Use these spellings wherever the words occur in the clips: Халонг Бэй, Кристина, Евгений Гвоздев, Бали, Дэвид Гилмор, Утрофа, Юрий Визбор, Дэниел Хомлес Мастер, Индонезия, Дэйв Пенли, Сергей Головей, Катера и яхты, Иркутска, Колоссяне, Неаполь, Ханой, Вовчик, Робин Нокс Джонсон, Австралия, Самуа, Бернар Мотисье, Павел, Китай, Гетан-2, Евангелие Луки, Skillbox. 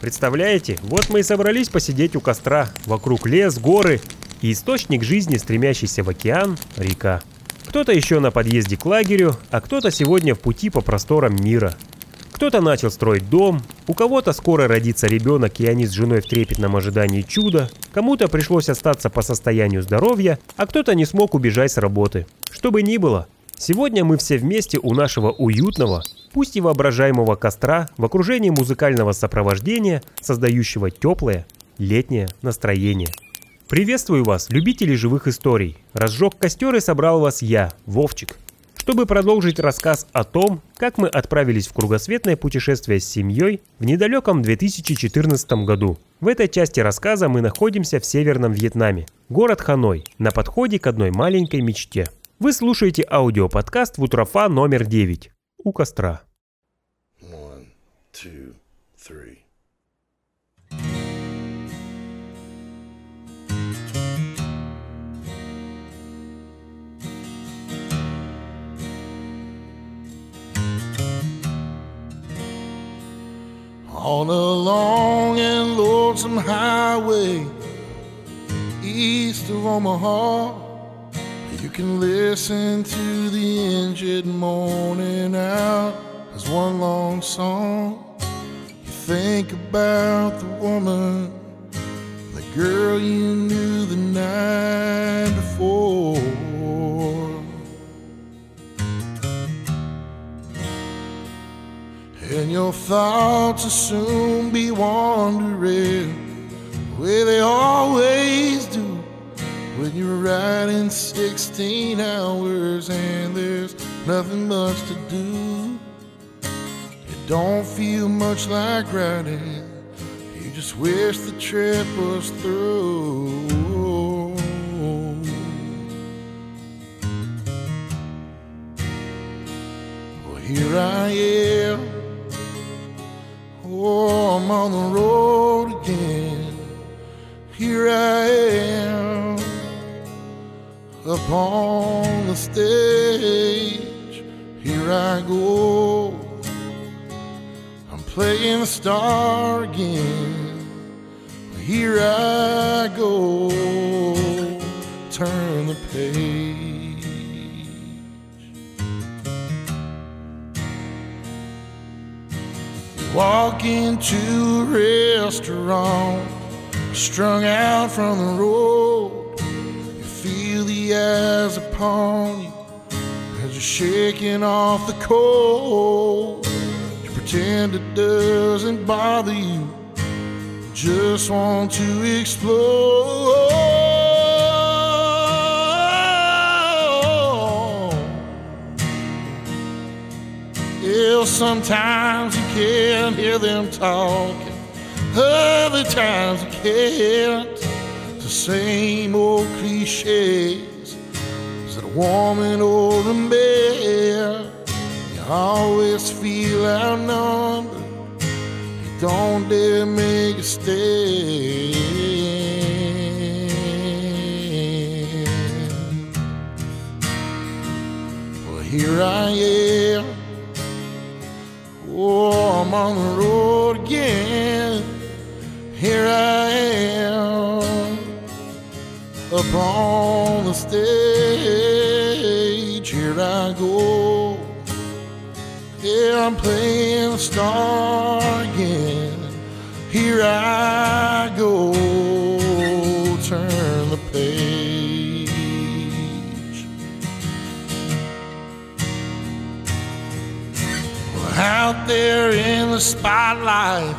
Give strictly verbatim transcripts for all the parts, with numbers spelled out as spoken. Представляете, вот мы и собрались посидеть у костра. Вокруг лес, горы и источник жизни, стремящийся в океан, река. Кто-то еще на подъезде к лагерю, а кто-то сегодня в пути по просторам мира. Кто-то начал строить дом, у кого-то скоро родится ребенок, и они с женой в трепетном ожидании чуда, кому-то пришлось остаться по состоянию здоровья, а кто-то не смог убежать с работы. Что бы ни было, сегодня мы все вместе у нашего уютного, пусть и воображаемого костра, в окружении музыкального сопровождения, создающего теплое летнее настроение. Приветствую вас, любители живых историй. Разжег костер и собрал вас я, Вовчик, чтобы продолжить рассказ о том, как мы отправились в кругосветное путешествие с семьей в недалеком две тысячи четырнадцатом году. В этой части рассказа мы находимся в Северном Вьетнаме, город Ханой, на подходе к одной маленькой мечте. Вы слушаете аудиоподкаст в Утрофа номер девять. У костра. One, two, three. On a long and lonesome highway east of Omaha, you can listen to the engine moaning out as one long song. You think about the woman, the girl you knew the night before. And your thoughts will soon be wandering the way they always do when you're riding sixteen hours and there's nothing much to do. It don't feel much like riding, you just wish the trip was through. Well, here I am, oh, I'm on the road again. Here I am, up on the stage. Here I go, I'm playing the star again. Here I go, turn the page. Walk into a restaurant, strung out from the road. You feel the eyes upon you as you're shaking off the cold. You pretend it doesn't bother you, you just want to explore. Yeah, sometimes you can't hear them talking, other times you can't. It's the same old cliches, is it a woman or a man? You always feel outnumbered, you don't dare make a stand. Well, here I am, oh, I'm on the road again. Here I am, up on the stage. Here I go, yeah, I'm playing the star again. Here I go, turn the page. Out there in the spotlight,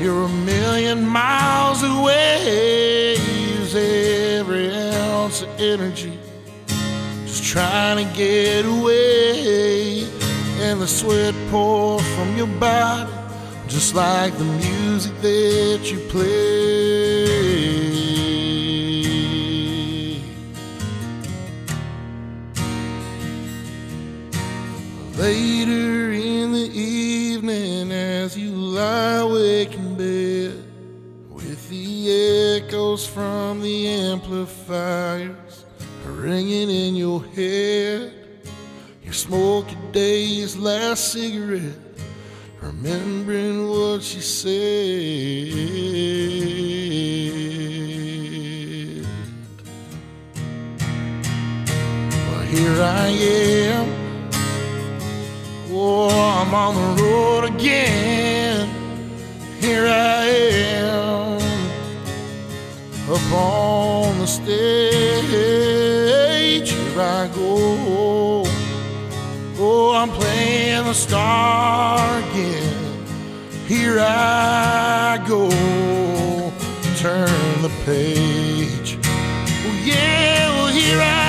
you're a million miles away. Use every ounce of energy, just trying to get away. And the sweat pours from your body, just like the music that you play. Later, as you lie awake in bed, with the echoes from the amplifiers ringing in your head, you smoke your day's last cigarette remembering what she said. Well, here I am. Oh, I'm on the road again. Here I am, up on the stage. Here I go. Oh, I'm playing the star again. Here I go. Turn the page. Oh, yeah, well, here I am.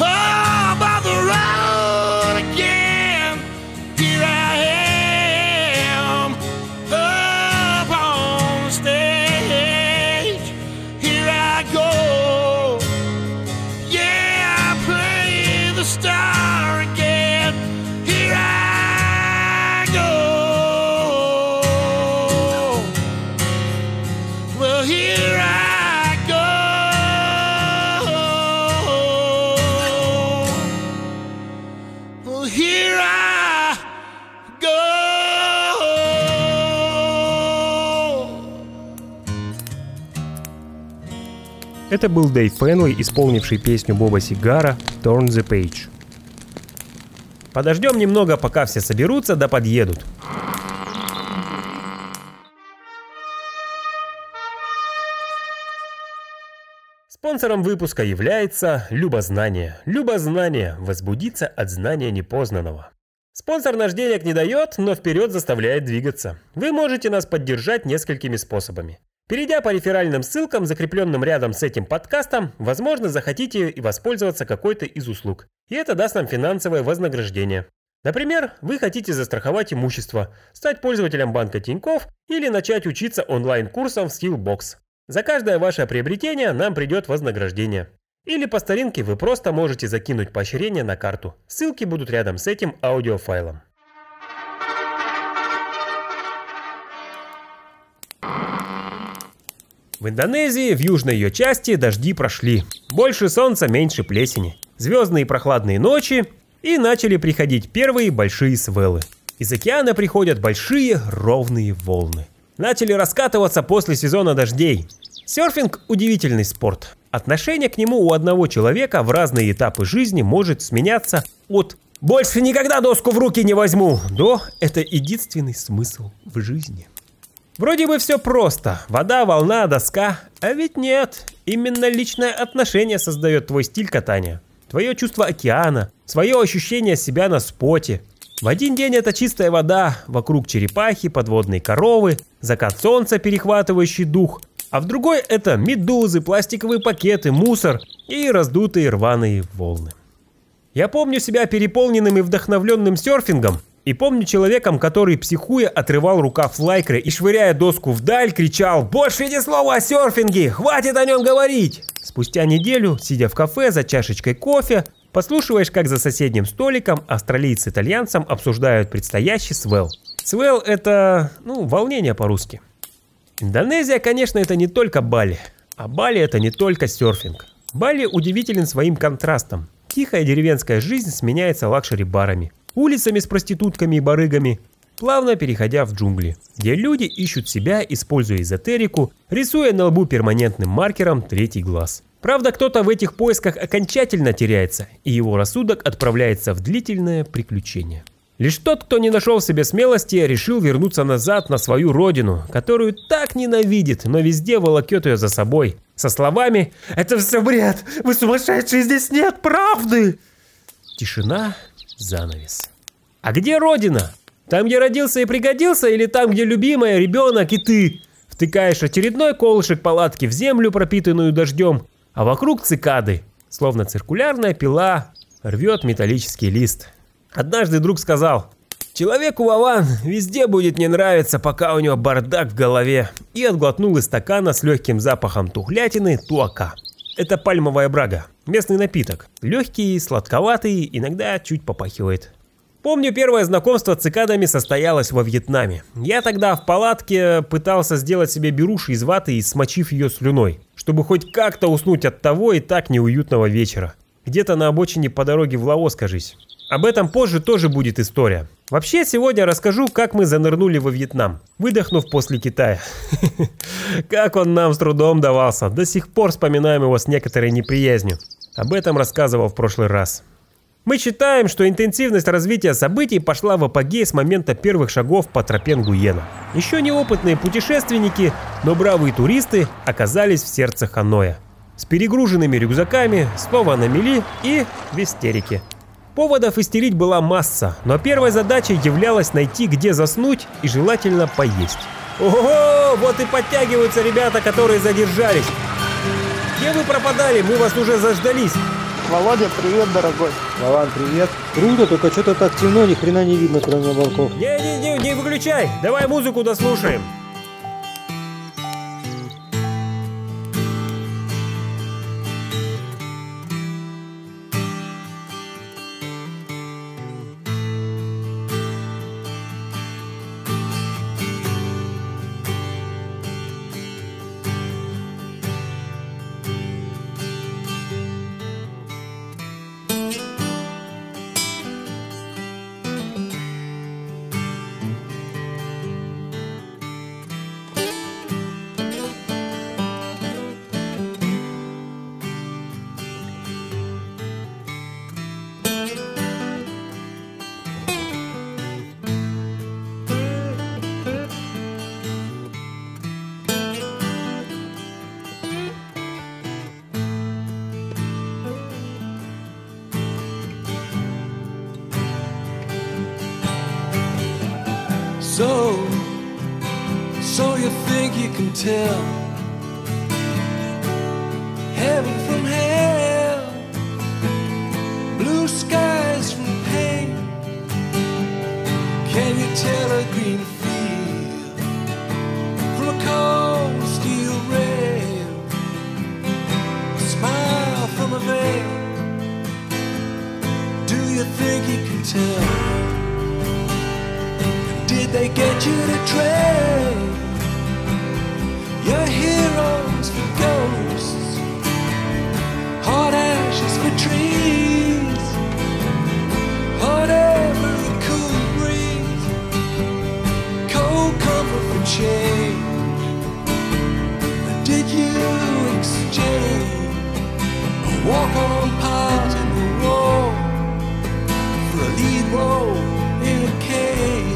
Oh, by the road again. Here I am. Up on the stage. Here I go. Yeah, I play the star. Это был Дэйв Пенли, исполнивший песню Боба Сигара «Turn the Page». Подождем немного, пока все соберутся да подъедут. Спонсором выпуска является Любознание. Любознание. Возбудиться от знания непознанного. Спонсор наш денег не дает, но вперед заставляет двигаться. Вы можете нас поддержать несколькими способами. Перейдя по реферальным ссылкам, закрепленным рядом с этим подкастом, возможно, захотите и воспользоваться какой-то из услуг. И это даст нам финансовое вознаграждение. Например, вы хотите застраховать имущество, стать пользователем банка Тинькофф или начать учиться онлайн-курсом в Skillbox. За каждое ваше приобретение нам придет вознаграждение. Или по старинке вы просто можете закинуть поощрение на карту. Ссылки будут рядом с этим аудиофайлом. В Индонезии, в южной ее части, дожди прошли. Больше солнца, меньше плесени. Звездные прохладные ночи. И начали приходить первые большие свэлы. Из океана приходят большие ровные волны. Начали раскатываться после сезона дождей. Серфинг – удивительный спорт. Отношение к нему у одного человека в разные этапы жизни может сменяться от «больше никогда доску в руки не возьму» до «это единственный смысл в жизни». Вроде бы все просто. Вода, волна, доска. А ведь нет. Именно личное отношение создает твой стиль катания. Твое чувство океана. Свое ощущение себя на споте. В один день это чистая вода. Вокруг черепахи, подводные коровы. Закат солнца, перехватывающий дух. А в другой это медузы, пластиковые пакеты, мусор и раздутые рваные волны. Я помню себя переполненным и вдохновленным серфингом. И помню человеком, который, психуя, отрывал рукав лайкры и, швыряя доску вдаль, кричал «Больше ни слова о серфинге! Хватит о нем говорить!» Спустя неделю, сидя в кафе за чашечкой кофе, послушиваешь, как за соседним столиком австралиец с итальянцем обсуждают предстоящий свел. Свел — это, ну, волнение по-русски. Индонезия, конечно, это не только Бали. А Бали — это не только серфинг. Бали удивителен своим контрастом. Тихая деревенская жизнь сменяется лакшери-барами. Улицами с проститутками и барыгами, плавно переходя в джунгли, где люди ищут себя, используя эзотерику, рисуя на лбу перманентным маркером третий глаз. Правда, кто-то в этих поисках окончательно теряется, и его рассудок отправляется в длительное приключение. Лишь тот, кто не нашел в себе смелости, решил вернуться назад на свою родину, которую так ненавидит, но везде волокет ее за собой, со словами «Это все бред! Вы сумасшедшие! Здесь нет правды!» Тишина... Занавес. А где родина? Там, где родился и пригодился, или там, где любимая, ребенок и ты? Втыкаешь очередной колышек палатки в землю, пропитанную дождем, а вокруг цикады, словно циркулярная пила, рвет металлический лист. Однажды друг сказал, человеку Вован везде будет не нравиться, пока у него бардак в голове, и отглотнул из стакана с легким запахом тухлятины туака. Это пальмовая брага. Местный напиток. Легкий, сладковатый, иногда чуть попахивает. Помню, первое знакомство с цикадами состоялось во Вьетнаме. Я тогда в палатке пытался сделать себе беруши из ваты, смочив ее слюной, чтобы хоть как-то уснуть от того и так неуютного вечера. Где-то на обочине по дороге в Лаос, кажись. Об этом позже тоже будет история. Вообще, сегодня расскажу, как мы занырнули во Вьетнам, выдохнув после Китая. Как он нам с трудом давался, до сих пор вспоминаем его с некоторой неприязнью. Об этом рассказывал в прошлый раз. Мы считаем, что интенсивность развития событий пошла в апогей с момента первых шагов по тропе Нгуена. Еще неопытные путешественники, но бравые туристы оказались в сердце Ханоя. С перегруженными рюкзаками, снова на мели и в истерике. Поводов истерить была масса, но первой задачей являлось найти, где заснуть и желательно поесть. Ого, вот и подтягиваются ребята, которые задержались. Где вы пропадали? Мы вас уже заждались. Володя, привет, дорогой. Вован, привет. Круто, только что-то так темно, ни хрена не видно, кроме облаков. Не-не-не, не выключай, давай музыку дослушаем. So, so you think you can tell heaven from hell, blue skies from pain, can you tell a green field from a cold steel rail, a smile from a veil, do you think you can tell? Did they get you to trade your heroes for ghosts, hot ashes for trees, whatever the cool breeze, cold comfort for change? Did you exchange a walk on part in the wall for a lead role in a cave?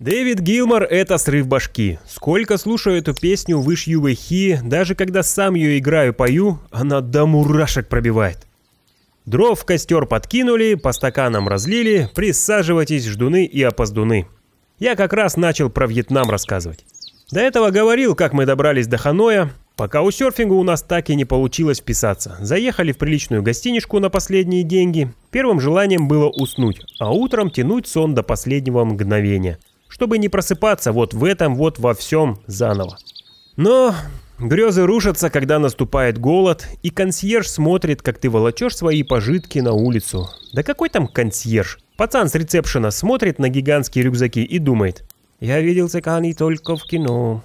Дэвид Гилмор — это срыв башки. Сколько слушаю эту песню «Wish You Were Here», даже когда сам ее играю, пою, она до мурашек пробивает. Дров в костер подкинули, по стаканам разлили, присаживайтесь, ждуны и опоздуны. Я как раз начал про Вьетнам рассказывать. До этого говорил, как мы добрались до Ханоя, пока у серфинга у нас так и не получилось вписаться. Заехали в приличную гостиничку на последние деньги. Первым желанием было уснуть, а утром тянуть сон до последнего мгновения, чтобы не просыпаться вот в этом вот во всем заново. Но грезы рушатся, когда наступает голод, и консьерж смотрит, как ты волочешь свои пожитки на улицу. Да какой там консьерж? Пацан с ресепшена смотрит на гигантские рюкзаки и думает: «Я видел циканы только в кино».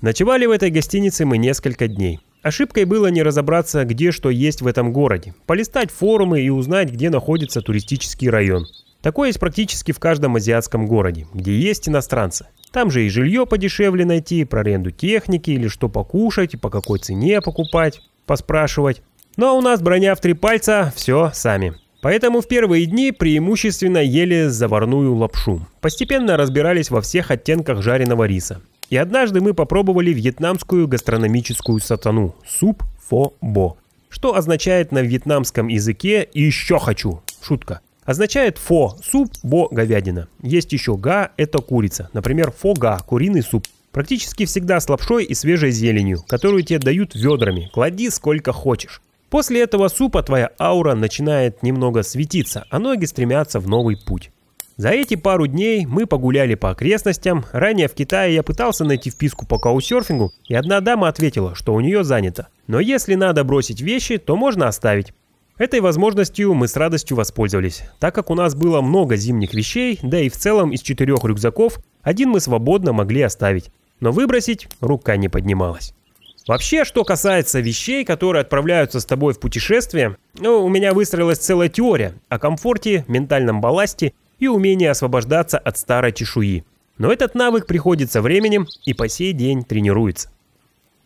Ночевали в этой гостинице мы несколько дней. Ошибкой было не разобраться, где что есть в этом городе, полистать форумы и узнать, где находится туристический район. Такое есть практически в каждом азиатском городе, где есть иностранцы. Там же и жилье подешевле найти, про аренду техники или что покушать, по какой цене покупать, поспрашивать. Но у нас броня в три пальца, все сами. Поэтому в первые дни преимущественно ели заварную лапшу. Постепенно разбирались во всех оттенках жареного риса. И однажды мы попробовали вьетнамскую гастрономическую сатану – суп фо бо, что означает на вьетнамском языке «еще хочу». Шутка. Означает фо – суп, бо – говядина. Есть еще га – это курица. Например, фо га – куриный суп. Практически всегда с лапшой и свежей зеленью, которую тебе дают ведрами. Клади сколько хочешь. После этого супа твоя аура начинает немного светиться, а ноги стремятся в новый путь. За эти пару дней мы погуляли по окрестностям. Ранее в Китае я пытался найти вписку по каучсерфингу, и одна дама ответила, что у нее занято. Но если надо бросить вещи, то можно оставить. Этой возможностью мы с радостью воспользовались, так как у нас было много зимних вещей, да и в целом из четырех рюкзаков один мы свободно могли оставить, но выбросить рука не поднималась. Вообще, что касается вещей, которые отправляются с тобой в путешествие, ну, у меня выстроилась целая теория о комфорте, ментальном балласте и умении освобождаться от старой чешуи. Но этот навык приходит со временем и по сей день тренируется.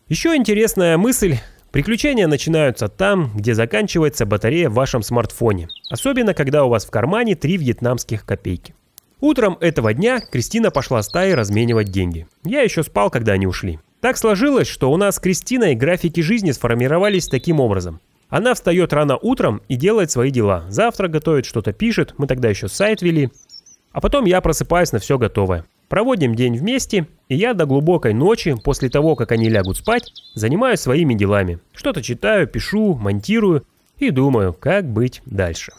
Еще интересная мысль. Приключения начинаются там, где заканчивается батарея в вашем смартфоне, особенно когда у вас в кармане три вьетнамских копейки. Утром этого дня Кристина пошла с Таей разменивать деньги. Я еще спал, когда они ушли. Так сложилось, что у нас с Кристиной графики жизни сформировались таким образом. Она встает рано утром и делает свои дела. Завтрак готовит, что-то пишет, мы тогда еще сайт вели. А потом я просыпаюсь на все готовое. Проводим день вместе, и я до глубокой ночи, после того, как они лягут спать, занимаюсь своими делами. Что-то читаю, пишу, монтирую и думаю, как быть дальше.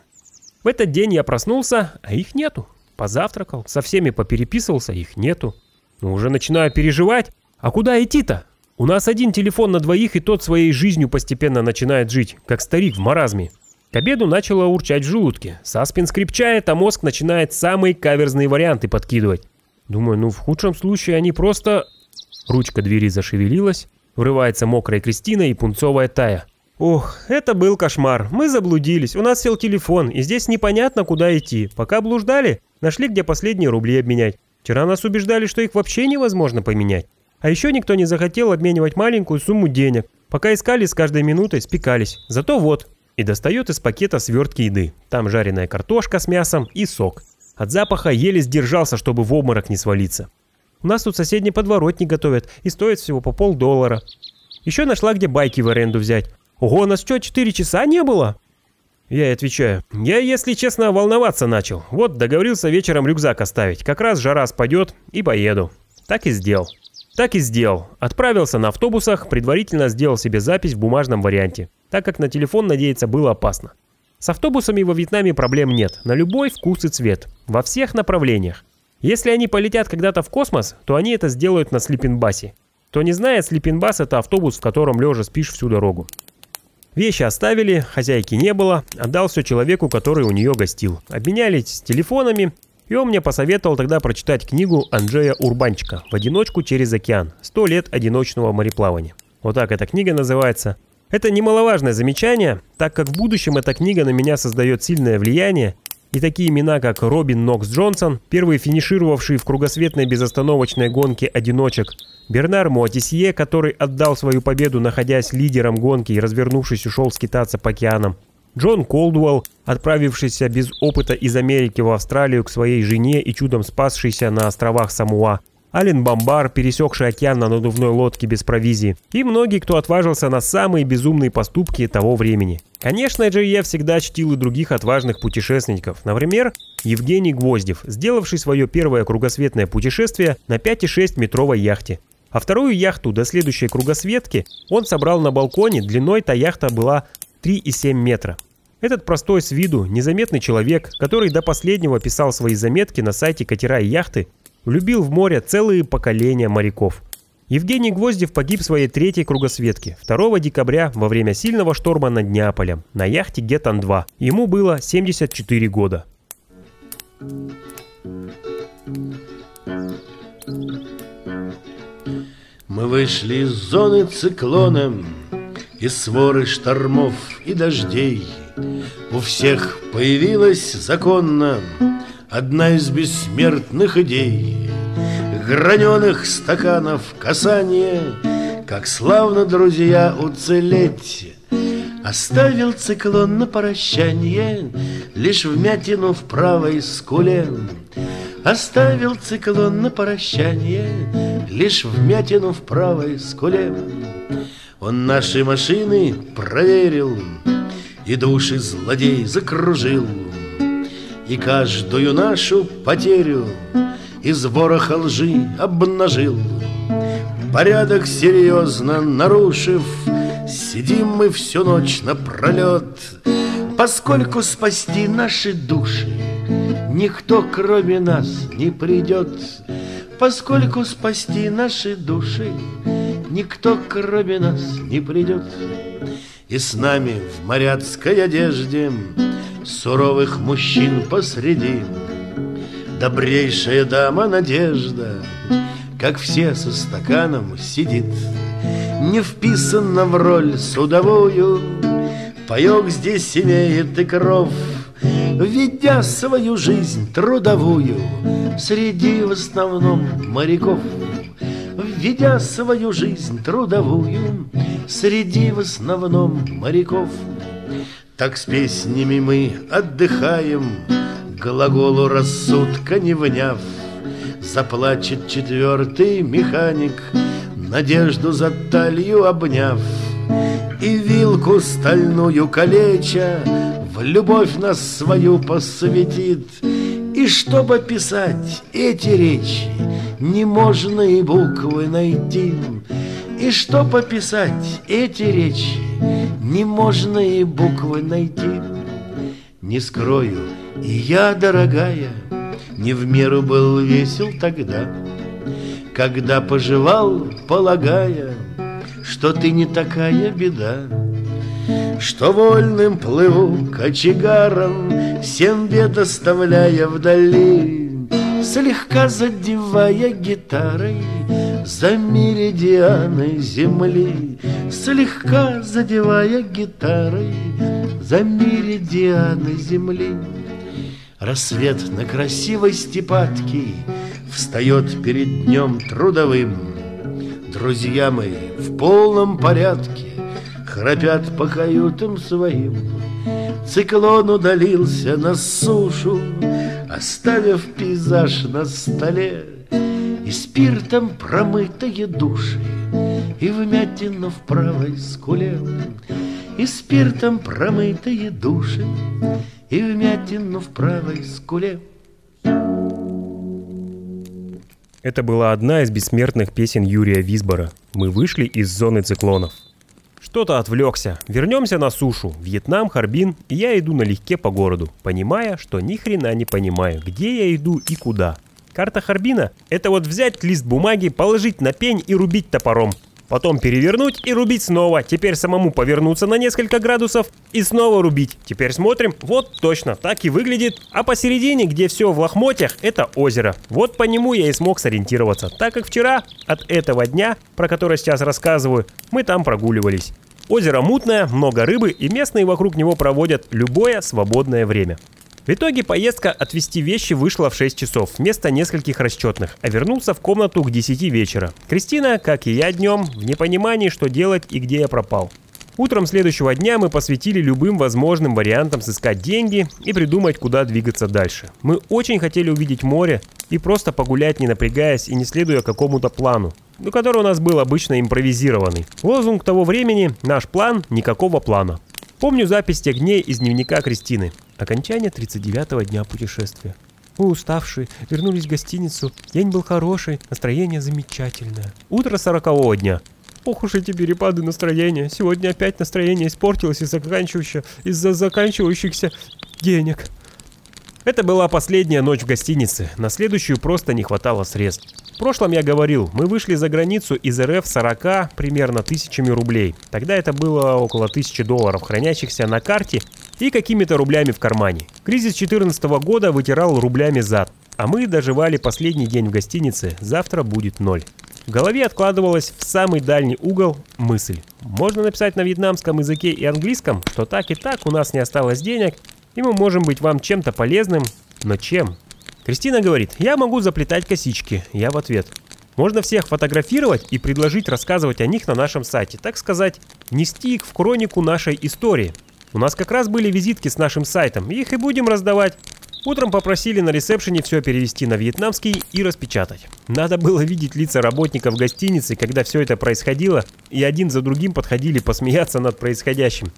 В этот день я проснулся, а их нету. Позавтракал, со всеми попереписывался, их нету. Но уже начинаю переживать, а куда идти-то? У нас один телефон на двоих, и тот своей жизнью постепенно начинает жить, как старик в маразме. К обеду начало урчать в желудке. Саспенс крепчает, а мозг начинает самые каверзные варианты подкидывать. Думаю, ну в худшем случае они просто... Ручка двери зашевелилась, врывается мокрая Кристина и пунцовая Тая. Ох, это был кошмар. Мы заблудились, у нас сел телефон, и здесь непонятно, куда идти. Пока блуждали, нашли, где последние рубли обменять. Вчера нас убеждали, что их вообще невозможно поменять. А еще никто не захотел обменивать маленькую сумму денег. Пока искали, с каждой минутой спекались. Зато вот. И достает из пакета свертки еды. Там жареная картошка с мясом и сок. От запаха еле сдержался, чтобы в обморок не свалиться. У нас тут соседний подворотник готовят, и стоит всего по полдоллара. Еще нашла, где байки в аренду взять. Ого, нас что, четыре часа не было? Я ей отвечаю. Я, если честно, волноваться начал. Вот договорился вечером рюкзак оставить. Как раз жара спадет, и поеду. Так и сделал. Так и сделал. Отправился на автобусах, предварительно сделал себе запись в бумажном варианте, так как на телефон надеяться было опасно. С автобусами во Вьетнаме проблем нет, на любой вкус и цвет, во всех направлениях. Если они полетят когда-то в космос, то они это сделают на слипинбасе. Кто не знает, слипинбас — это автобус, в котором лежа спишь всю дорогу. Вещи оставили, хозяйки не было, отдал все человеку, который у нее гостил. Обменялись телефонами, и он мне посоветовал тогда прочитать книгу Анджея Урбанчика «В одиночку через океан. Сто лет одиночного мореплавания». Вот так эта книга называется. Это немаловажное замечание, так как в будущем эта книга на меня создает сильное влияние, и такие имена, как Робин Нокс Джонсон, первый финишировавший в кругосветной безостановочной гонке одиночек, Бернар Мотисье, который отдал свою победу, находясь лидером гонки и развернувшись, ушел скитаться по океанам, Джон Колдуэлл, отправившийся без опыта из Америки в Австралию к своей жене и чудом спасшийся на островах Самуа, Ален Бомбар, пересекший океан на надувной лодке без провизии, и многие, кто отважился на самые безумные поступки того времени. Конечно же, я всегда чтил и других отважных путешественников, например, Евгений Гвоздев, сделавший свое первое кругосветное путешествие на пять и шесть метровой яхте. А вторую яхту до следующей кругосветки он собрал на балконе, длиной та яхта была три и семь метра. Этот простой с виду, незаметный человек, который до последнего писал свои заметки на сайте «Катера и яхты», влюбил в море целые поколения моряков. Евгений Гвоздев погиб в своей третьей кругосветке второго декабря во время сильного шторма над Неаполем на яхте Гетан два. Ему было семьдесят четыре года. Мы вышли из зоны циклона, из своры штормов и дождей. У всех появилась законно одна из бессмертных идей. Граненых стаканов касание, как славно, друзья, уцелеть. Оставил циклон на прощанье лишь вмятину в правой скуле. Оставил циклон на прощанье лишь вмятину в правой скуле. Он наши машины проверил и души злодей закружил. И каждую нашу потерю из вороха лжи обнажил. Порядок серьезно нарушив, сидим мы всю ночь напролет, поскольку спасти наши души никто кроме нас не придет. Поскольку спасти наши души никто кроме нас не придет. И с нами в моряцкой одежде суровых мужчин посреди добрейшая дама Надежда, как все, со стаканом сидит. Не вписана в роль судовую, паёк здесь имеет и кров, ведя свою жизнь трудовую среди в основном моряков. Ведя свою жизнь трудовую среди в основном моряков. Так с песнями мы отдыхаем, глаголу рассудка не вняв. Заплачет четвертый механик, Надежду за талью обняв. И вилку стальную калеча в любовь нас свою посвятит. И чтобы писать эти речи, не можно и буквы найти. И чтобы писать эти речи, не можно и буквы найти. Не скрою, и я, дорогая, не в меру был весел тогда, когда поживал, полагая, что ты не такая беда, что вольным плыву кочегаром, всем бед оставляя вдали, слегка задевая гитарой за меридианы земли, слегка задевая гитарой за меридианы земли. Рассвет на красивой степатке встает перед днем трудовым. Друзья мои в полном порядке храпят по каютам своим. Циклон удалился на сушу, оставив пейзаж на столе и спиртом промытые души и вмятину в правой скуле. И спиртом промытые души и вмятину в правой скуле. Это была одна из бессмертных песен Юрия Визбора. Мы вышли из зоны циклонов. Что-то отвлекся. Вернемся на сушу. Вьетнам, Харбин, и я иду налегке по городу, понимая, что ни хрена не понимаю, где я иду и куда. Карта Харбина – это вот взять лист бумаги, положить на пень и рубить топором. Потом перевернуть и рубить снова. Теперь самому повернуться на несколько градусов и снова рубить. Теперь смотрим. Вот точно, так и выглядит. А посередине, где все в лохмотьях, это озеро. Вот по нему я и смог сориентироваться, так как вчера, от этого дня, про который сейчас рассказываю, мы там прогуливались. Озеро мутное, много рыбы, и местные вокруг него проводят любое свободное время. В итоге поездка отвезти вещи вышла в шесть часов вместо нескольких расчетных, а вернулся в комнату к десяти вечера. Кристина, как и я днем, в непонимании, что делать и где я пропал. Утром следующего дня мы посвятили любым возможным вариантам сыскать деньги и придумать, куда двигаться дальше. Мы очень хотели увидеть море и просто погулять, не напрягаясь и не следуя какому-то плану, который у нас был обычно импровизированный. Лозунг того времени «Наш план, никакого плана». Помню запись тех дней из дневника Кристины. Окончание тридцать девятого дня путешествия. Мы уставшие, вернулись в гостиницу. День был хороший, настроение замечательное. Утро сорокового дня. Ох уж эти перепады настроения. Сегодня опять настроение испортилось из-за заканчивающихся, из-за заканчивающихся денег. Это была последняя ночь в гостинице. На следующую просто не хватало средств. В прошлом я говорил, мы вышли за границу из РФ сорок примерно тысячами рублей. Тогда это было около тысячи долларов, хранящихся на карте и какими-то рублями в кармане. Кризис две тысячи четырнадцатого года вытирал рублями зад. А мы доживали последний день в гостинице. Завтра будет ноль. В голове откладывалась в самый дальний угол мысль. Можно написать на вьетнамском языке и английском, что так и так у нас не осталось денег, и мы можем быть вам чем-то полезным, но чем? Кристина говорит, я могу заплетать косички. Я в ответ. Можно всех фотографировать и предложить рассказывать о них на нашем сайте, так сказать, нести их в хронику нашей истории. У нас как раз были визитки с нашим сайтом, их и будем раздавать. Утром попросили на ресепшене все перевести на вьетнамский и распечатать. Надо было видеть лица работников гостиницы, когда все это происходило, и один за другим подходили посмеяться над происходящим.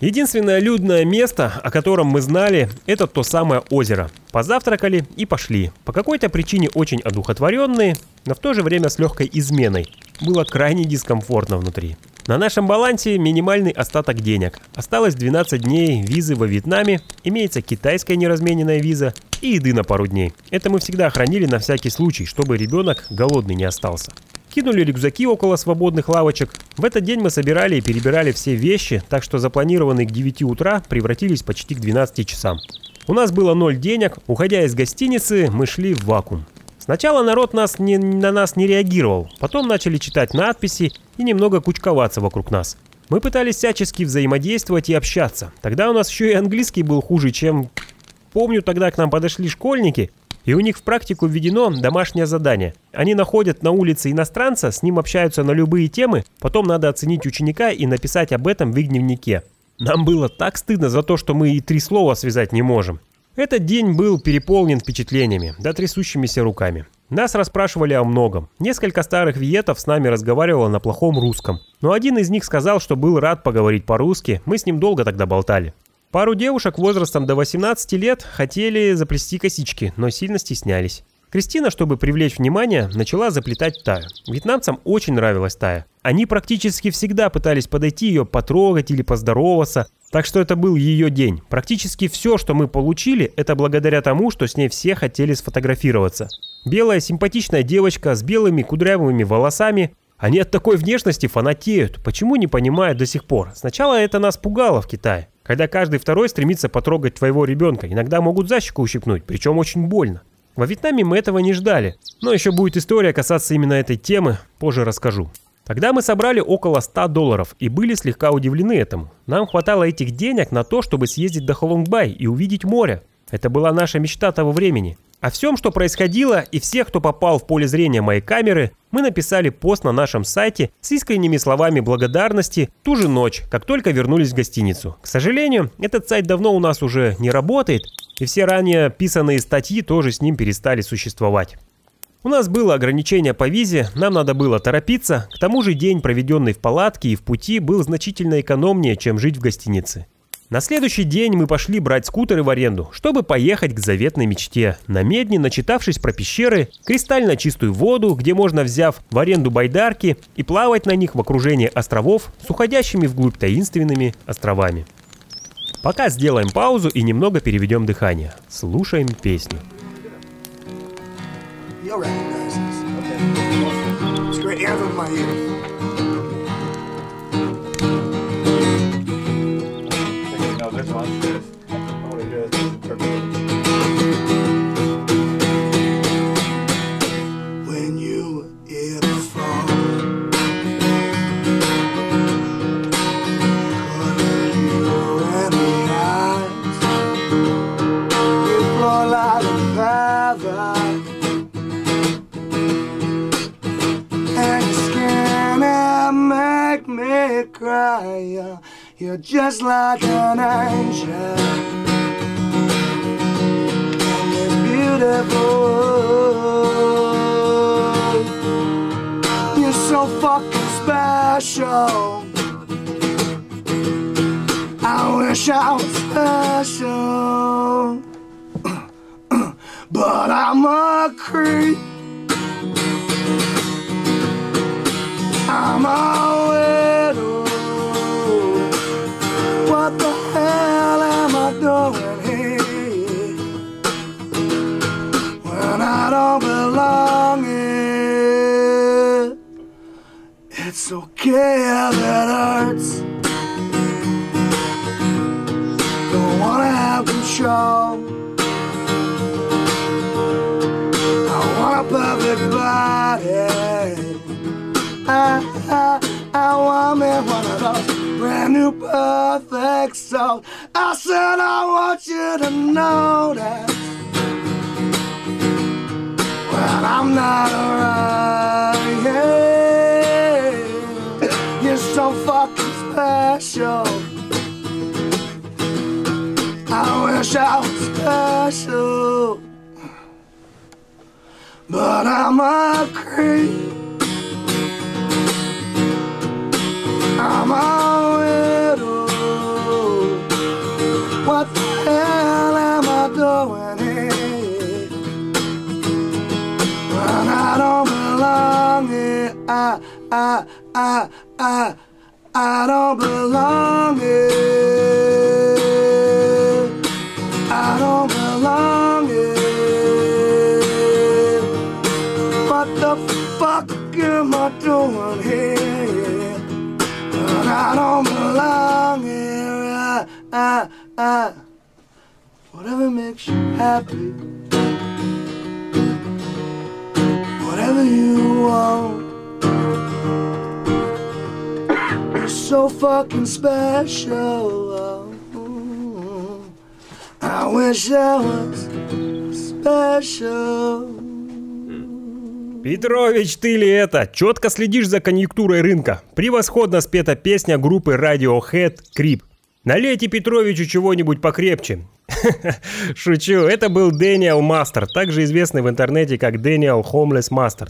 Единственное людное место, о котором мы знали, это то самое озеро. Позавтракали и пошли. По какой-то причине очень одухотворенные, но в то же время с легкой изменой. Было крайне дискомфортно внутри. На нашем балансе минимальный остаток денег. Осталось двенадцать дней визы во Вьетнаме, имеется китайская неразмененная виза и еды на пару дней. Это мы всегда хранили на всякий случай, чтобы ребенок голодный не остался. Кинули рюкзаки около свободных лавочек. В этот день мы собирали и перебирали все вещи, так что запланированные к девяти утра превратились почти к двенадцати часам. У нас было ноль денег, уходя из гостиницы, мы шли в вакуум. Сначала народ нас не, на нас не реагировал, потом начали читать надписи и немного кучковаться вокруг нас. Мы пытались всячески взаимодействовать и общаться. Тогда у нас еще и английский был хуже, чем... Помню, тогда к нам подошли школьники, и у них в практику введено домашнее задание. Они находят на улице иностранца, с ним общаются на любые темы, потом надо оценить ученика и написать об этом в их дневнике. Нам было так стыдно за то, что мы и три слова связать не можем. Этот день был переполнен впечатлениями, да трясущимися руками. Нас расспрашивали о многом. Несколько старых вьетов с нами разговаривало на плохом русском. Но один из них сказал, что был рад поговорить по-русски, мы с ним долго тогда болтали. Пару девушек возрастом до восемнадцати лет хотели заплести косички, но сильно стеснялись. Кристина, чтобы привлечь внимание, начала заплетать Таю. Вьетнамцам очень нравилась Тая. Они практически всегда пытались подойти ее, потрогать или поздороваться. Так что это был ее день. Практически все, что мы получили, это благодаря тому, что с ней все хотели сфотографироваться. Белая симпатичная девочка с белыми кудрявыми волосами. Они от такой внешности фанатеют. Почему, не понимаю до сих пор. Сначала это нас пугало в Китае. Когда каждый второй стремится потрогать твоего ребенка. Иногда могут за щеку ущипнуть, причем очень больно. Во Вьетнаме мы этого не ждали, но еще будет история касаться именно этой темы, позже расскажу. Тогда мы собрали около ста долларов и были слегка удивлены этому. Нам хватало этих денег на то, чтобы съездить до Халонг Бэй и увидеть море. Это была наша мечта того времени. О всем, что происходило и всех, кто попал в поле зрения моей камеры, мы написали пост на нашем сайте с искренними словами благодарности ту же ночь, как только вернулись в гостиницу. К сожалению, этот сайт давно у нас уже не работает, и все ранее писанные статьи тоже с ним перестали существовать. У нас было ограничение по визе, нам надо было торопиться, к тому же день, проведенный в палатке и в пути, был значительно экономнее, чем жить в гостинице. На следующий день мы пошли брать скутеры в аренду, чтобы поехать к заветной мечте. На Медне, начитавшись про пещеры, кристально чистую воду, где можно, взяв в аренду байдарки, и плавать на них в окружении островов с уходящими вглубь таинственными островами. Пока сделаем паузу и немного переведем дыхание. Слушаем песню. And skin out. You're just like an angel and you're beautiful. You're so fucking special. I wish I was special, but I'm a creep. I'm a widow. What the hell am I doing here when I don't belong here? It's okay if it hurts. Don't wanna have control. Perfect body. I, I, I want me one of those brand new perfect souls. I said I want you to know that when I'm not around, yeah, you're so fucking special. I wish I was special. But I'm a creep. I'm a widow. What the hell am I doing here when I don't belong here? I, I, I, I, I don't belong here. I don't belong here. Am I doing here? But I don't belong here. I, I, I. Whatever makes you happy, whatever you want, you're so fucking special. I wish I was special. Петрович, ты ли это? Четко следишь за конъюнктурой рынка. Превосходно спета песня группы Radiohead «Creep». Налейте Петровичу чего-нибудь покрепче. Шучу, это был Дэниел Мастер, также известный в интернете как Дэниел Хомлес Мастер.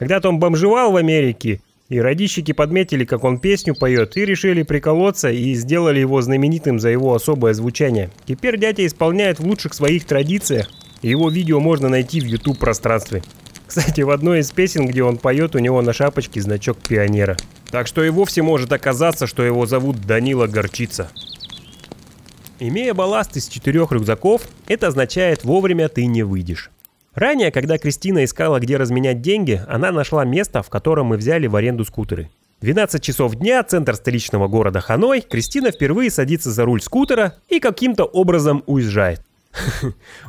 Когда-то он бомжевал в Америке, и радищики подметили, как он песню поет, и решили приколоться и сделали его знаменитым за его особое звучание. Теперь дядя исполняет в лучших своих традициях, и его видео можно найти в YouTube-пространстве. Кстати, в одной из песен, где он поет, у него на шапочке значок пионера. Так что и вовсе может оказаться, что его зовут Данила Горчица. Имея балласт из четырех рюкзаков, это означает «вовремя ты не выйдешь». Ранее, когда Кристина искала, где разменять деньги, она нашла место, в котором мы взяли в аренду скутеры. двенадцать часов дня, центр столичного города Ханой, Кристина впервые садится за руль скутера и каким-то образом уезжает.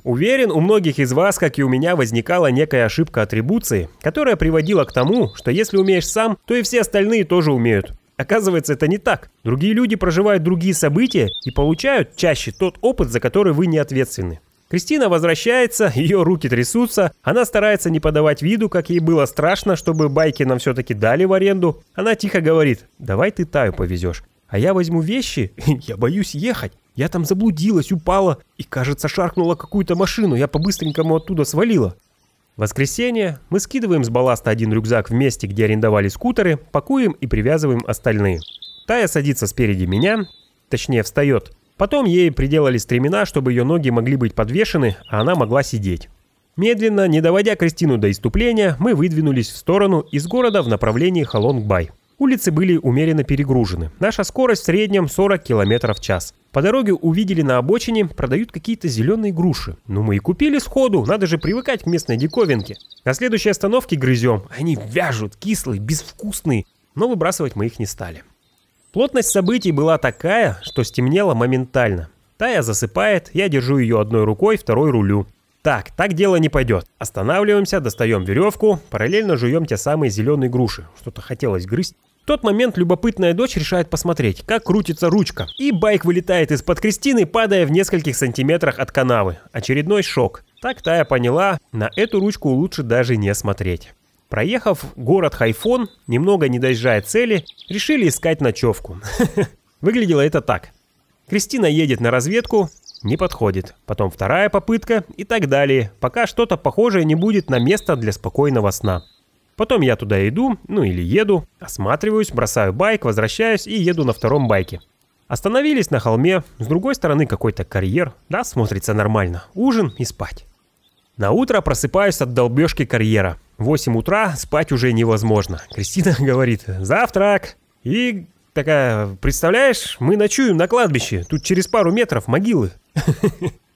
Уверен, у многих из вас, как и у меня, возникала некая ошибка атрибуции, которая приводила к тому, что если умеешь сам, то и все остальные тоже умеют. Оказывается, это не так. Другие люди проживают другие события и получают чаще тот опыт, за который вы не ответственны. Кристина возвращается, ее руки трясутся, она старается не подавать виду, как ей было страшно, чтобы байки нам все-таки дали в аренду. Она тихо говорит: «Давай ты Таю повезешь, а я возьму вещи, я боюсь ехать. Я там заблудилась, упала и, кажется, шаркнула какую-то машину. Я по-быстренькому оттуда свалила». В воскресенье мы скидываем с балласта один рюкзак в месте, где арендовали скутеры, пакуем и привязываем остальные. Тая садится спереди меня, точнее встает. Потом ей приделали стремена, чтобы ее ноги могли быть подвешены, а она могла сидеть. Медленно, не доводя Кристину до иступления, мы выдвинулись в сторону из города в направлении Халонг Бэй. Улицы были умеренно перегружены. Наша скорость в среднем сорок километров в час. По дороге увидели на обочине, продают какие-то зеленые груши. Ну мы и купили сходу, надо же привыкать к местной диковинке. На следующей остановке грызем. Они вяжут, кислые, безвкусные. Но выбрасывать мы их не стали. Плотность событий была такая, что стемнело моментально. Тая засыпает, я держу ее одной рукой, второй рулю. Так, так дело не пойдет. Останавливаемся, достаем веревку, параллельно жуем те самые зеленые груши. Что-то хотелось грызть. В тот момент любопытная дочь решает посмотреть, как крутится ручка. И байк вылетает из-под Кристины, падая в нескольких сантиметрах от канавы. Очередной шок. Так Тая поняла, на эту ручку лучше даже не смотреть. Проехав город Хайфон, немного не доезжая цели, решили искать ночевку. Выглядело это так. Кристина едет на разведку, не подходит. Потом вторая попытка и так далее, пока что-то похожее не будет на место для спокойного сна. Потом я туда иду, ну или еду, осматриваюсь, бросаю байк, возвращаюсь и еду на втором байке. Остановились на холме, с другой стороны какой-то карьер, да, смотрится нормально, ужин и спать. На утро просыпаюсь от долбежки карьера. восемь утра, спать уже невозможно. Кристина говорит: завтрак. И такая: представляешь, мы ночуем на кладбище, тут через пару метров могилы.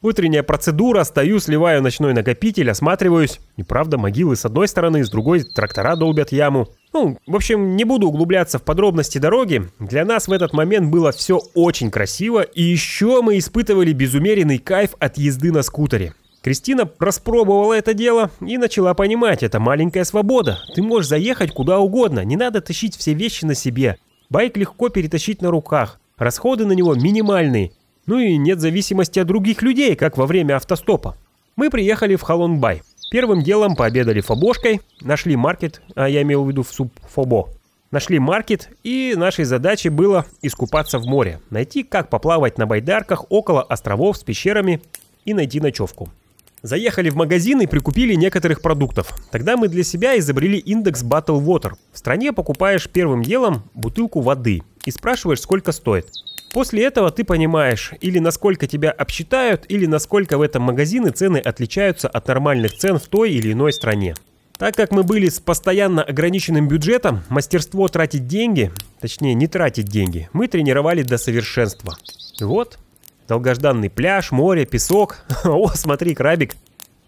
Утренняя процедура, стою, сливаю ночной накопитель, осматриваюсь. И правда, могилы с одной стороны, с другой трактора долбят яму. Ну, в общем, не буду углубляться в подробности дороги. Для нас в этот момент было все очень красиво, и еще мы испытывали безумеренный кайф от езды на скутере. Кристина распробовала это дело и начала понимать, это маленькая свобода. Ты можешь заехать куда угодно, не надо тащить все вещи на себе. Байк легко перетащить на руках, расходы на него минимальные. Ну и нет зависимости от других людей, как во время автостопа. Мы приехали в Халонг Бэй. Первым делом пообедали фобошкой, нашли маркет, а я имел в виду в суп фобо. Нашли маркет, и нашей задачей было искупаться в море, найти, как поплавать на байдарках около островов с пещерами и найти ночевку. Заехали в магазин и прикупили некоторых продуктов. Тогда мы для себя изобрели индекс Bottle Water. В стране покупаешь первым делом бутылку воды и спрашиваешь, сколько стоит. После этого ты понимаешь, или насколько тебя обсчитают, или насколько в этом магазине цены отличаются от нормальных цен в той или иной стране. Так как мы были с постоянно ограниченным бюджетом, мастерство тратить деньги, точнее не тратить деньги, мы тренировали до совершенства. Вот, долгожданный пляж, море, песок. О, смотри, крабик.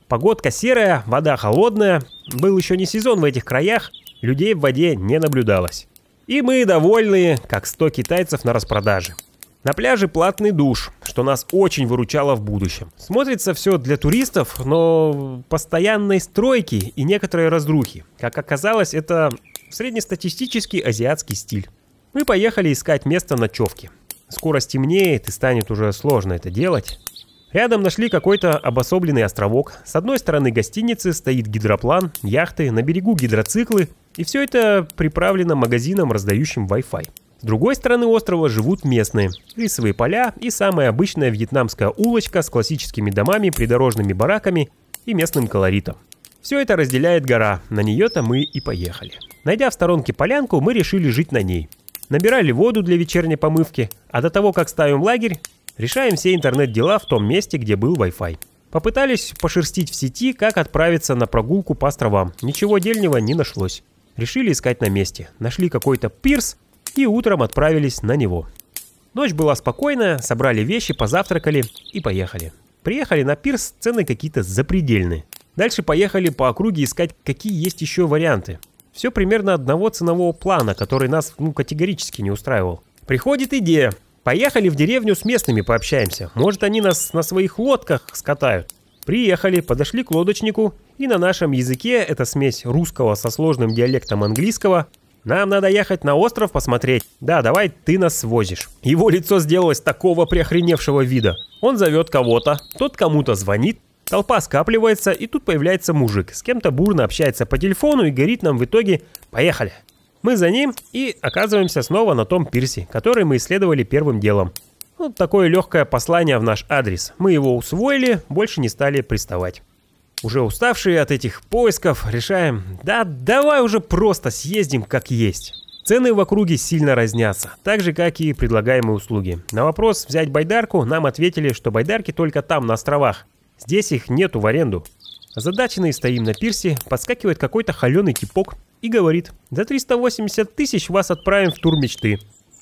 Погодка серая, вода холодная, был еще не сезон в этих краях, людей в воде не наблюдалось. И мы довольные, как сто китайцев на распродаже. На пляже платный душ, что нас очень выручало в будущем. Смотрится все для туристов, но постоянные стройки и некоторые разрухи. Как оказалось, это среднестатистический азиатский стиль. Мы поехали искать место ночевки. Скоро стемнеет и станет уже сложно это делать. Рядом нашли какой-то обособленный островок. С одной стороны гостиницы стоит гидроплан, яхты, на берегу гидроциклы. И все это приправлено магазином, раздающим Wi-Fi. С другой стороны острова живут местные. Рисовые поля и самая обычная вьетнамская улочка с классическими домами, придорожными бараками и местным колоритом. Все это разделяет гора, на нее-то мы и поехали. Найдя в сторонке полянку, мы решили жить на ней. Набирали воду для вечерней помывки, а до того, как ставим лагерь, решаем все интернет-дела в том месте, где был Wi-Fi. Попытались пошерстить в сети, как отправиться на прогулку по островам. Ничего дельного не нашлось. Решили искать на месте. Нашли какой-то пирс, и утром отправились на него. Ночь была спокойная, собрали вещи, позавтракали и поехали. Приехали на пирс, цены какие-то запредельные. Дальше поехали по округе искать, какие есть еще варианты. Все примерно одного ценового плана, который нас ну, категорически не устраивал. Приходит идея. Поехали в деревню с местными пообщаемся. Может, они нас на своих лодках скатают. Приехали, подошли к лодочнику, и на нашем языке, это смесь русского со сложным диалектом английского, нам надо ехать на остров посмотреть. Да, давай ты нас свозишь. Его лицо сделалось такого приохреневшего вида. Он зовет кого-то, тот кому-то звонит, толпа скапливается, и тут появляется мужик. С кем-то бурно общается по телефону и горит нам в итоге: поехали. Мы за ним и оказываемся снова на том пирсе, который мы исследовали первым делом. Вот такое легкое послание в наш адрес. Мы его усвоили, больше не стали приставать. Уже уставшие от этих поисков, решаем: да давай уже просто съездим как есть. Цены в округе сильно разнятся, так же как и предлагаемые услуги. На вопрос взять байдарку нам ответили, что байдарки только там, на островах. Здесь их нету в аренду. Озадаченные стоим на пирсе, подскакивает какой-то холеный типок и говорит: за триста восемьдесят тысяч вас отправим в тур мечты.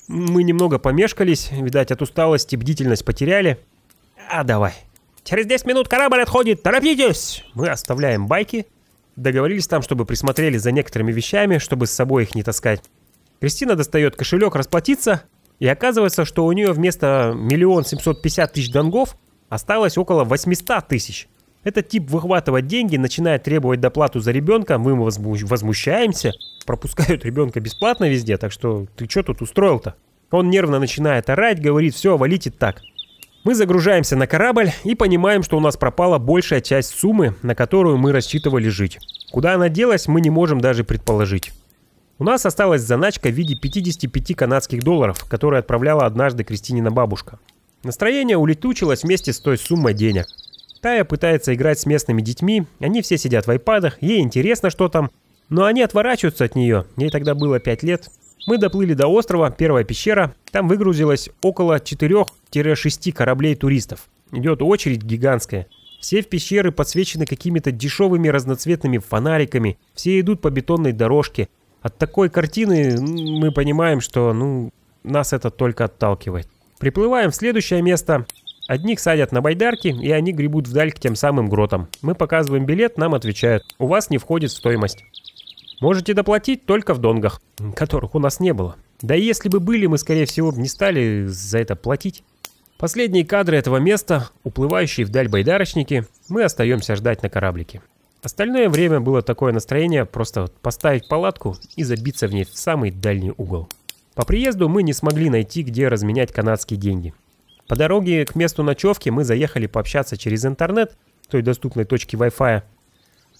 Мы немного помешкались, видать, от усталости бдительность потеряли. А давай. Через десять минут корабль отходит, торопитесь! Мы оставляем байки. Договорились там, чтобы присмотрели за некоторыми вещами, чтобы с собой их не таскать. Кристина достает кошелек расплатиться, и оказывается, что у нее вместо один миллион семьсот пятьдесят тысяч донгов осталось около восемьсот тысяч. Этот тип выхватывает деньги, начинает требовать доплату за ребенка, мы возмущаемся. Пропускают ребенка бесплатно везде, так что ты что тут устроил-то? Он нервно начинает орать, говорит: все, валите так. Мы загружаемся на корабль и понимаем, что у нас пропала большая часть суммы, на которую мы рассчитывали жить. Куда она делась, мы не можем даже предположить. У нас осталась заначка в виде пятидесяти пяти канадских долларов, которые отправляла однажды Кристинина бабушка. Настроение улетучилось вместе с той суммой денег. Тая пытается играть с местными детьми, они все сидят в айпадах, ей интересно, что там, но они отворачиваются от нее, ей тогда было пять лет. Мы доплыли до острова, первая пещера, там выгрузилось около четырёх-шести кораблей туристов. Идет очередь гигантская. Все в пещеры подсвечены какими-то дешевыми разноцветными фонариками, все идут по бетонной дорожке. От такой картины мы понимаем, что ну нас это только отталкивает. Приплываем в следующее место. Одних садят на байдарки, и они гребут вдаль к тем самым гротам. Мы показываем билет, нам отвечают: у вас не входит в стоимость. Можете доплатить только в донгах, которых у нас не было. Да и если бы были, мы, скорее всего, не стали за это платить. Последние кадры этого места, уплывающие вдаль байдарочники, мы остаемся ждать на кораблике. Остальное время было такое настроение просто поставить палатку и забиться в ней в самый дальний угол. По приезду мы не смогли найти, где разменять канадские деньги. По дороге к месту ночевки мы заехали пообщаться через интернет, той доступной точки Wi-Fi.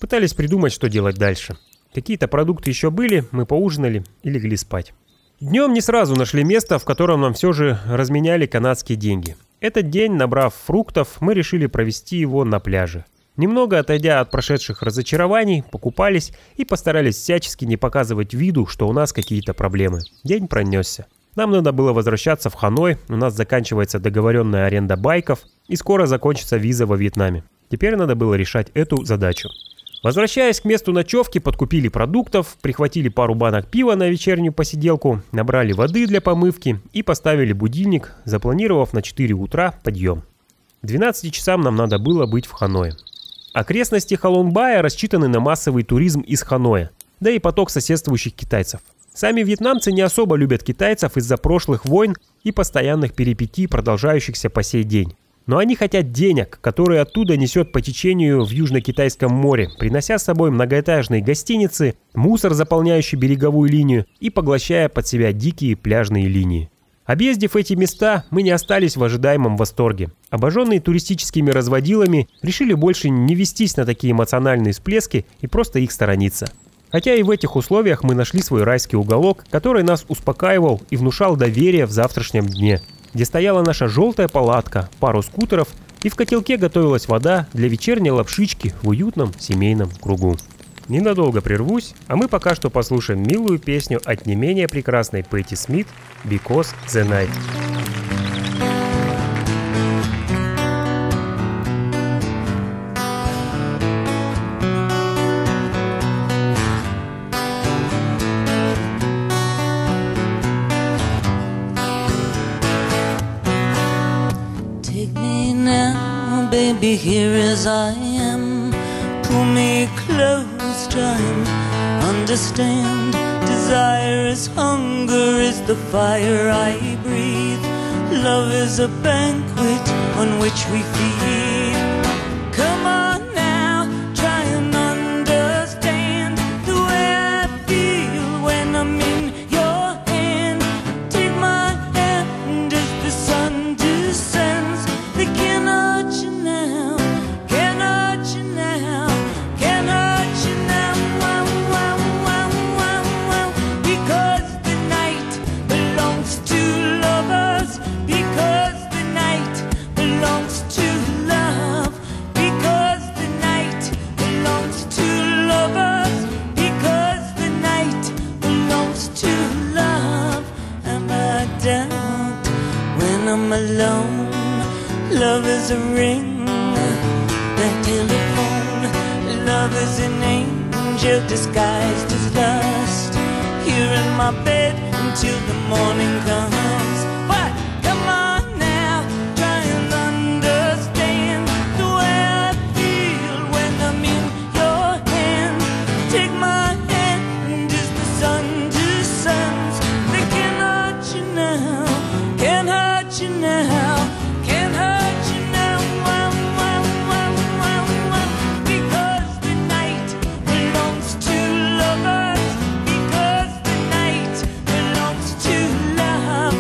Пытались придумать, что делать дальше. Какие-то продукты еще были, мы поужинали и легли спать. Днем не сразу нашли место, в котором нам все же разменяли канадские деньги. Этот день, набрав фруктов, мы решили провести его на пляже. Немного отойдя от прошедших разочарований, покупались и постарались всячески не показывать виду, что у нас какие-то проблемы. День пронесся. Нам надо было возвращаться в Ханой, у нас заканчивается договоренная аренда байков и скоро закончится виза во Вьетнаме. Теперь надо было решать эту задачу. Возвращаясь к месту ночевки, подкупили продуктов, прихватили пару банок пива на вечернюю посиделку, набрали воды для помывки и поставили будильник, запланировав на четыре утра подъем. К двенадцати часам нам надо было быть в Ханое. Окрестности Халонг Бая рассчитаны на массовый туризм из Ханоя, да и поток соседствующих китайцев. Сами вьетнамцы не особо любят китайцев из-за прошлых войн и постоянных перипетий, продолжающихся по сей день. Но они хотят денег, которые оттуда несет по течению в Южно-Китайском море, принося с собой многоэтажные гостиницы, мусор, заполняющий береговую линию, и поглощая под себя дикие пляжные линии. Объездив эти места, мы не остались в ожидаемом восторге. Обожженные туристическими разводилами, решили больше не вестись на такие эмоциональные всплески и просто их сторониться. Хотя и в этих условиях мы нашли свой райский уголок, который нас успокаивал и внушал доверие в завтрашнем дне, где стояла наша желтая палатка, пару скутеров и в котелке готовилась вода для вечерней лапшички в уютном семейном кругу. Ненадолго прервусь, а мы пока что послушаем милую песню от не менее прекрасной Пэтти Смит «Because the Night». Take me now, baby, here as I am. Pull me close. Time. Understand, desire is hunger, is the fire I breathe. Love is a banquet on which we feed. Come on now, try and understand the way I feel when I'm in your hand. Take my hand as the sun descends. They cannot you now, cannot you now, cannot. I'm alone, love is a ring, that telephone. Love is an angel disguised as lust, here in my bed until the morning comes. What? Come on now, try and understand the way I feel when I'm in your hand. Take my hand as the sun descends. They cannot you now, cannot you now, can't hurt you now, wow, wow, wow, wow, wow. Because the night belongs to lovers, because the night belongs to love.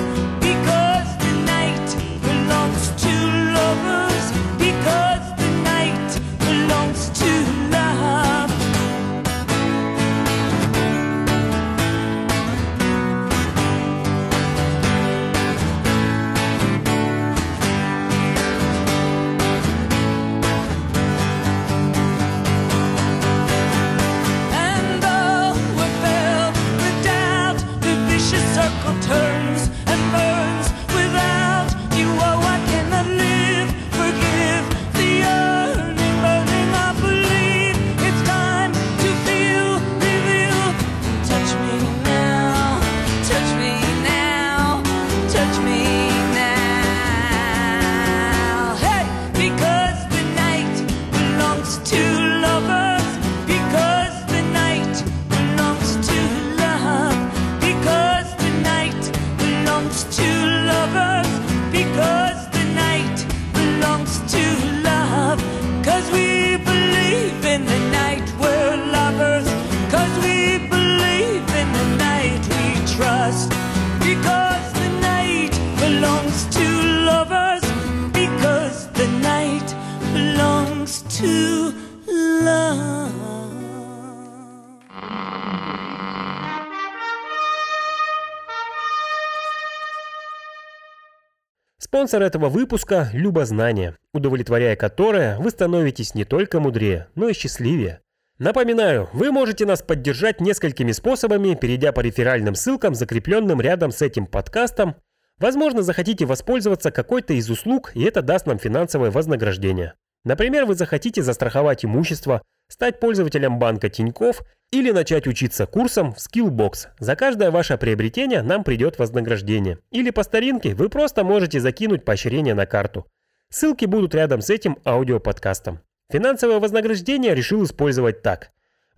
Спонсор этого выпуска – Любознание, удовлетворяя которое вы становитесь не только мудрее, но и счастливее. Напоминаю, вы можете нас поддержать несколькими способами, перейдя по реферальным ссылкам, закрепленным рядом с этим подкастом. Возможно, захотите воспользоваться какой-то из услуг, и это даст нам финансовое вознаграждение. Например, вы захотите застраховать имущество, стать пользователем банка Тинькофф или начать учиться курсом в Skillbox. За каждое ваше приобретение нам придет вознаграждение. Или по старинке вы просто можете закинуть поощрение на карту. Ссылки будут рядом с этим аудиоподкастом. Финансовое вознаграждение решил использовать так.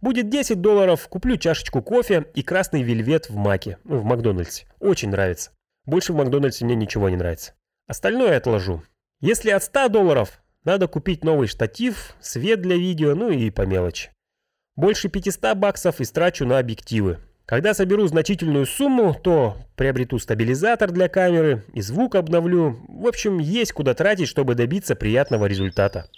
Будет десять долларов, куплю чашечку кофе и красный вельвет в маке, в Макдональдсе. Очень нравится. Больше в Макдональдсе мне ничего не нравится. Остальное отложу. Если от ста долларов, надо купить новый штатив, свет для видео, ну и по мелочи. Больше пятисот баксов истрачу на объективы. Когда соберу значительную сумму, то приобрету стабилизатор для камеры и звук обновлю. В общем, есть куда тратить, чтобы добиться приятного результата.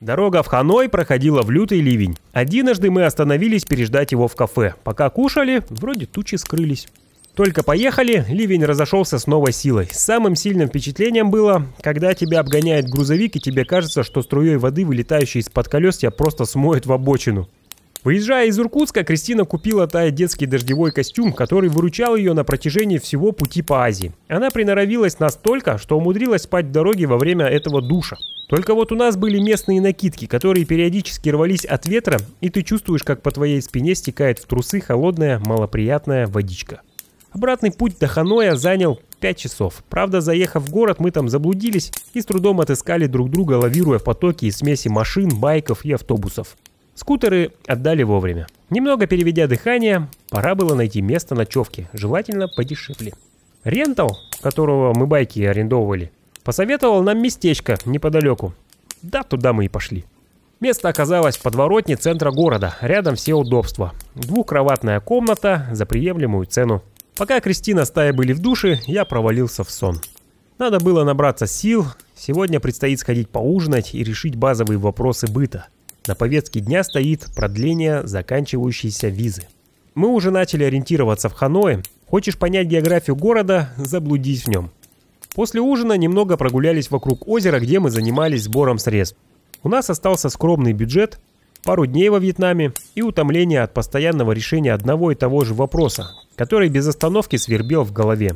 Дорога в Ханой проходила в лютый ливень. Одиножды мы остановились переждать его в кафе. Пока кушали, вроде тучи скрылись. Только поехали, ливень разошелся с новой силой. Самым сильным впечатлением было, когда тебя обгоняет грузовик и тебе кажется, что струей воды, вылетающей из-под колес, тебя просто смоет в обочину. Выезжая из Иркутска, Кристина купила Тае детский дождевой костюм, который выручал ее на протяжении всего пути по Азии. Она приноровилась настолько, что умудрилась спать в дороге во время этого душа. Только вот у нас были местные накидки, которые периодически рвались от ветра, и ты чувствуешь, как по твоей спине стекает в трусы холодная, малоприятная водичка. Обратный путь до Ханоя занял пять часов. Правда, заехав в город, мы там заблудились и с трудом отыскали друг друга, лавируя в потоке из смеси машин, байков и автобусов. Скутеры отдали вовремя. Немного переведя дыхание, пора было найти место ночевки, желательно подешевле. Рентал, которого мы байки арендовывали, посоветовал нам местечко неподалеку. Да, туда мы и пошли. Место оказалось в подворотне центра города, рядом все удобства. Двухкроватная комната за приемлемую цену. Пока Кристина с Таей были в душе, я провалился в сон. Надо было набраться сил, сегодня предстоит сходить поужинать и решить базовые вопросы быта. На повестке дня стоит продление заканчивающейся визы. Мы уже начали ориентироваться в Ханое. Хочешь понять географию города, заблудись в нем. После ужина немного прогулялись вокруг озера, где мы занимались сбором средств. У нас остался скромный бюджет, пару дней во Вьетнаме и утомление от постоянного решения одного и того же вопроса, который без остановки свербел в голове.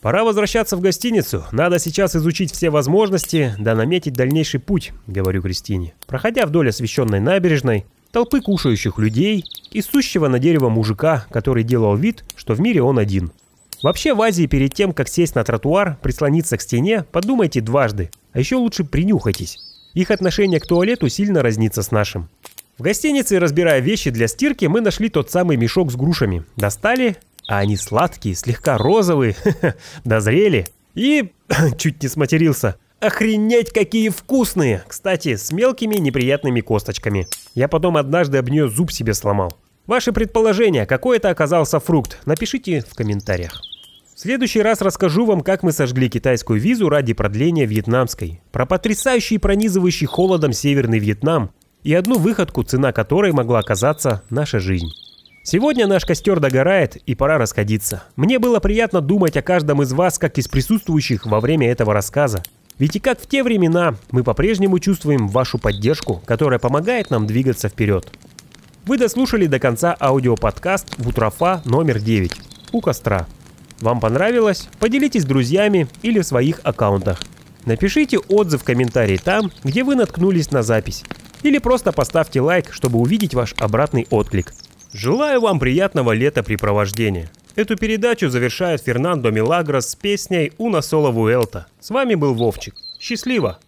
«Пора возвращаться в гостиницу, надо сейчас изучить все возможности, да наметить дальнейший путь», — говорю Кристине, проходя вдоль освещенной набережной, толпы кушающих людей и сущего на дерево мужика, который делал вид, что в мире он один. Вообще в Азии перед тем, как сесть на тротуар, прислониться к стене, подумайте дважды, а еще лучше принюхайтесь. Их отношение к туалету сильно разнится с нашим. В гостинице, разбирая вещи для стирки, мы нашли тот самый мешок с грушами. Достали, а они сладкие, слегка розовые, дозрели и, чуть не сматерился, охренеть какие вкусные! Кстати, с мелкими неприятными косточками. Я потом однажды об нее зуб себе сломал. Ваши предположения, какой это оказался фрукт, напишите в комментариях. В следующий раз расскажу вам, как мы сожгли китайскую визу ради продления вьетнамской, про потрясающий и пронизывающий холодом Северный Вьетнам и одну выходку, цена которой могла оказаться наша жизнь. Сегодня наш костер догорает и пора расходиться. Мне было приятно думать о каждом из вас, как из присутствующих во время этого рассказа. Ведь и как в те времена, мы по-прежнему чувствуем вашу поддержку, которая помогает нам двигаться вперед. Вы дослушали до конца аудиоподкаст «Утрофа» номер девять «У костра». Вам понравилось? Поделитесь с друзьями или в своих аккаунтах. Напишите отзыв в комментарии там, где вы наткнулись на запись. Или просто поставьте лайк, чтобы увидеть ваш обратный отклик. Желаю вам приятного летопрепровождения. Эту передачу завершает Фернандо Милагрос с песней «Una sola vuelta». С вами был Вовчик. Счастливо!